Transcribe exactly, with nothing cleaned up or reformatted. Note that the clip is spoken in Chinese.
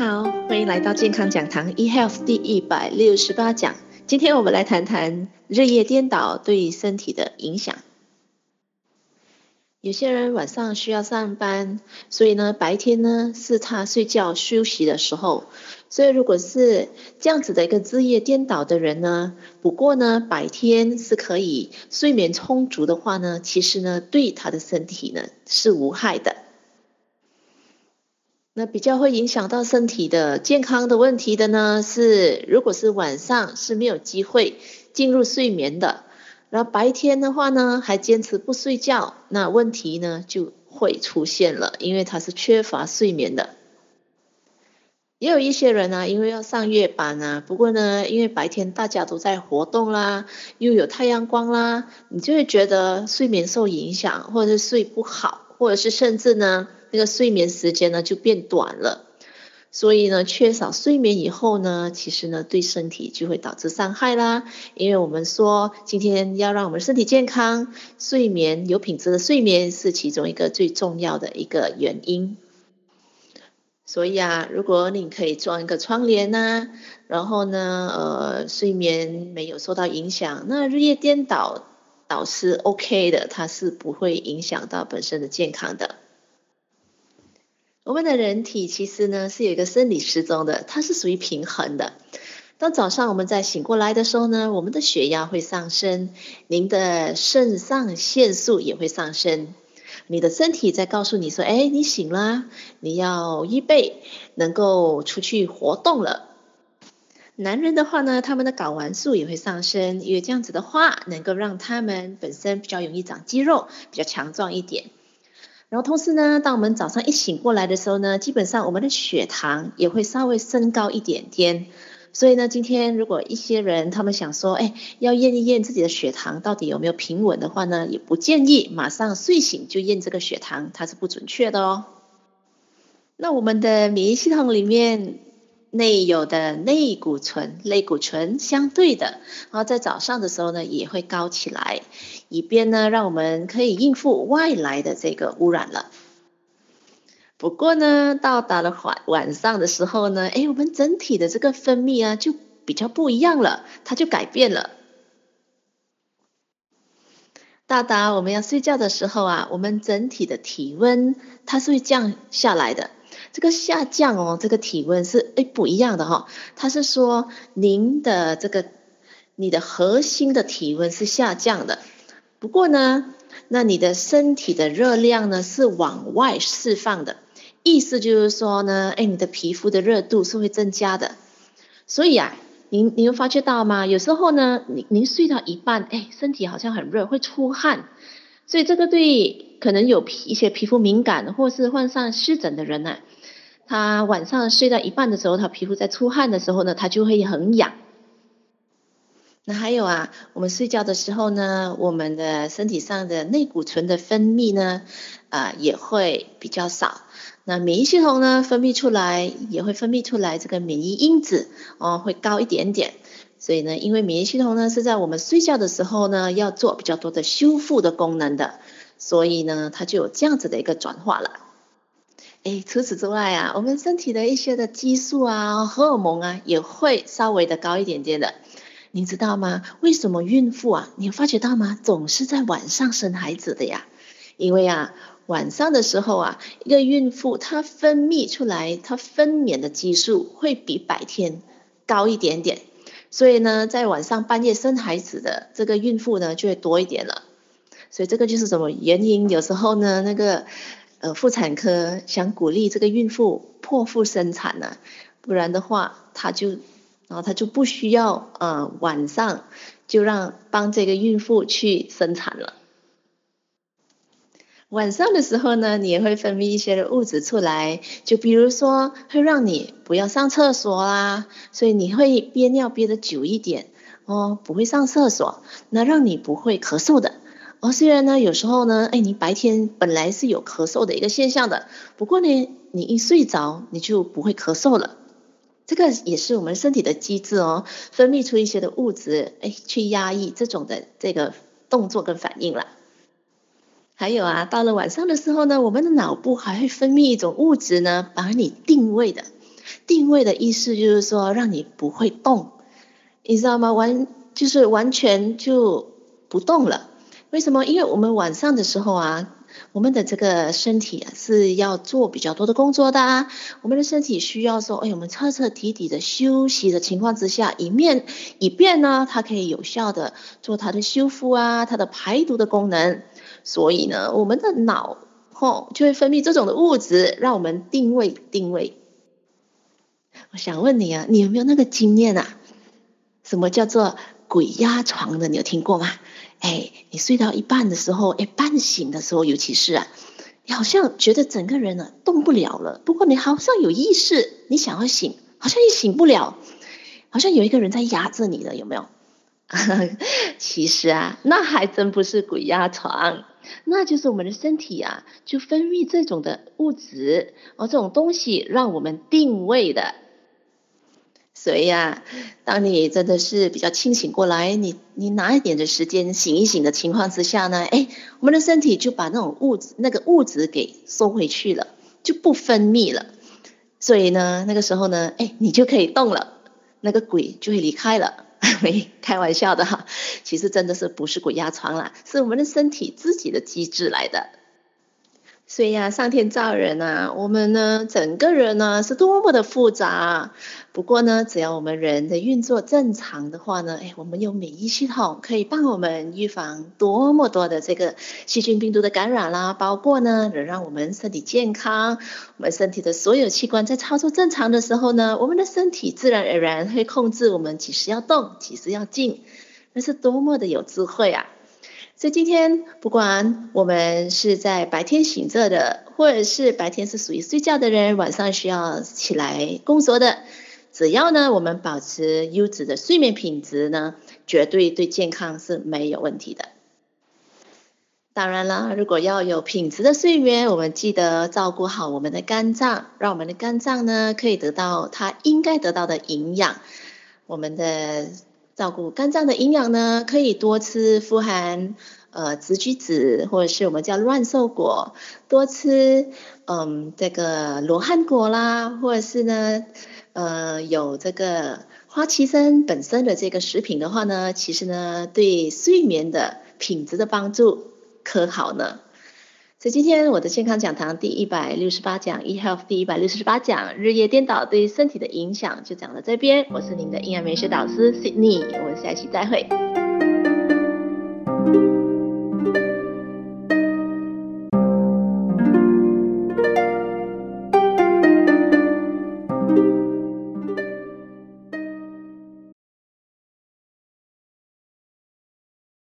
好，欢迎来到健康讲堂 eHealth 第一百六十八讲。今天我们来谈谈日夜颠倒对身体的影响。有些人晚上需要上班，所以呢白天呢是他睡觉休息的时候，所以如果是这样子的一个日夜颠倒的人呢，不过呢白天是可以睡眠充足的话呢，其实呢对他的身体呢是无害的。那比较会影响到身体的健康的问题的呢，是如果是晚上是没有机会进入睡眠的，然后白天的话呢还坚持不睡觉，那问题呢就会出现了，因为它是缺乏睡眠的。也有一些人啊，因为要上夜班啊，不过呢因为白天大家都在活动啦，又有太阳光啦，你就会觉得睡眠受影响，或者是睡不好，或者是甚至呢那个睡眠时间呢就变短了。所以呢缺少睡眠以后呢，其实呢对身体就会导致伤害啦。因为我们说今天要让我们身体健康，睡眠有品质的睡眠是其中一个最重要的一个原因。所以啊，如果你可以装一个窗帘啊，然后呢呃睡眠没有受到影响，那日夜颠倒倒是 OK 的，它是不会影响到本身的健康的。我们的人体其实呢是有一个生理时钟的，它是属于平衡的。当早上我们在醒过来的时候呢，我们的血压会上升，您的肾上腺素也会上升，你的身体在告诉你说，哎，你醒啦，你要预备能够出去活动了。男人的话呢，他们的睾丸素也会上升，因为这样子的话能够让他们本身比较容易长肌肉，比较强壮一点。然后同时呢，当我们早上一醒过来的时候呢，基本上我们的血糖也会稍微升高一点点。所以呢，今天如果一些人他们想说，哎，要验一验自己的血糖到底有没有平稳的话呢，也不建议马上睡醒就验这个血糖，它是不准确的哦。那我们的免疫系统里面内有的内骨醇、类骨醇相对的，然后在早上的时候呢也会高起来，以便呢让我们可以应付外来的这个污染了。不过呢到达了晚上的时候呢，诶，我们整体的这个分泌啊就比较不一样了，它就改变了。到达我们要睡觉的时候啊，我们整体的体温它是会降下来的。这个下降哦，这个体温是不一样的哦，它是说您的这个你的核心的体温是下降的，不过呢那你的身体的热量呢是往外释放的，意思就是说呢，哎，你的皮肤的热度是会增加的。所以啊您您有发觉到吗？有时候呢您您睡到一半，哎，身体好像很热，会出汗，所以这个对可能有一些皮肤敏感或是患上湿疹的人呢、啊，他晚上睡到一半的时候，他皮肤在出汗的时候呢，他就会很痒。那还有啊，我们睡觉的时候呢，我们的身体上的内骨醇的分泌呢，啊、呃、也会比较少。那免疫系统呢分泌出来也会分泌出来这个免疫因子哦，会高一点点。所以呢，因为免疫系统呢是在我们睡觉的时候呢要做比较多的修复的功能的，所以呢它就有这样子的一个转化了。诶，除此之外啊，我们身体的一些的激素啊、荷尔蒙啊也会稍微的高一点点的。你知道吗？为什么孕妇啊，你有发觉到吗？总是在晚上生孩子的呀？因为啊晚上的时候啊，一个孕妇她分泌出来她分娩的激素会比白天高一点点，所以呢在晚上半夜生孩子的这个孕妇呢就会多一点了。所以这个就是什么原因，有时候呢那个呃妇产科想鼓励这个孕妇剖腹生产呢、啊、不然的话她就然后她就不需要呃晚上就让帮这个孕妇去生产了。晚上的时候呢，你也会分泌一些的物质出来，就比如说会让你不要上厕所啦，所以你会憋尿憋得久一点哦，不会上厕所，那让你不会咳嗽的哦。虽然呢有时候呢，哎，你白天本来是有咳嗽的一个现象的，不过呢你一睡着你就不会咳嗽了。这个也是我们身体的机制哦，分泌出一些的物质，哎，去压抑这种的这个动作跟反应了。还有啊，到了晚上的时候呢，我们的脑部还会分泌一种物质呢，把你定位的。定位的意思就是说让你不会动，你知道吗？完就是完全就不动了。为什么？因为我们晚上的时候啊，我们的这个身体啊是要做比较多的工作的啊，我们的身体需要说，哎，我们彻彻底底的休息的情况之下，以面以便呢，它可以有效的做它的修复啊，它的排毒的功能。所以呢，我们的脑吼就会分泌这种的物质，让我们定位定位。我想问你啊，你有没有那个经验啊？什么叫做鬼压床的？你有听过吗？哎，你睡到一半的时候，哎，半醒的时候，尤其是啊，你好像觉得整个人呢、啊、动不了了，不过你好像有意识，你想要醒，好像也醒不了，好像有一个人在压着你了，有没有？其实啊，那还真不是鬼压床，那就是我们的身体啊，就分泌这种的物质，而、哦、这种东西让我们定位的。所以啊，当你真的是比较清醒过来，你你拿一点的时间醒一醒的情况之下呢，哎，我们的身体就把那种物质那个物质给收回去了，就不分泌了。所以呢，那个时候呢，哎，你就可以动了，那个鬼就会离开了。没开玩笑的哈，其实真的是不是鬼压床啦，是我们的身体自己的机制来的。所以啊，上天造人啊，我们呢整个人呢是多么的复杂啊。不过呢，只要我们人的运作正常的话呢，哎，我们有免疫系统可以帮我们预防多么多的这个细菌病毒的感染啦，包括呢能让我们身体健康，我们身体的所有器官在操作正常的时候呢，我们的身体自然而然会控制我们几时要动几时要静，那是多么的有智慧啊。所以今天不管我们是在白天醒着的，或者是白天是属于睡觉的人，晚上需要起来工作的，只要呢我们保持优质的睡眠品质呢，绝对对健康是没有问题的。当然啦，如果要有品质的睡眠，我们记得照顾好我们的肝脏，让我们的肝脏呢可以得到它应该得到的营养。我们的照顾肝脏的营养呢，可以多吃富含呃植菊子，或者是我们叫乱瘦果，多吃嗯这个罗汉果啦，或者是呢呃有这个花旗参本身的这个食品的话呢，其实呢对睡眠的品质的帮助可好呢。所以今天我的健康讲堂第一百六十八讲 eHealth 第一百六十八讲日夜颠倒对身体的影响就讲到这边，我是您的营养美学导师 Sydney， 我们下期再会。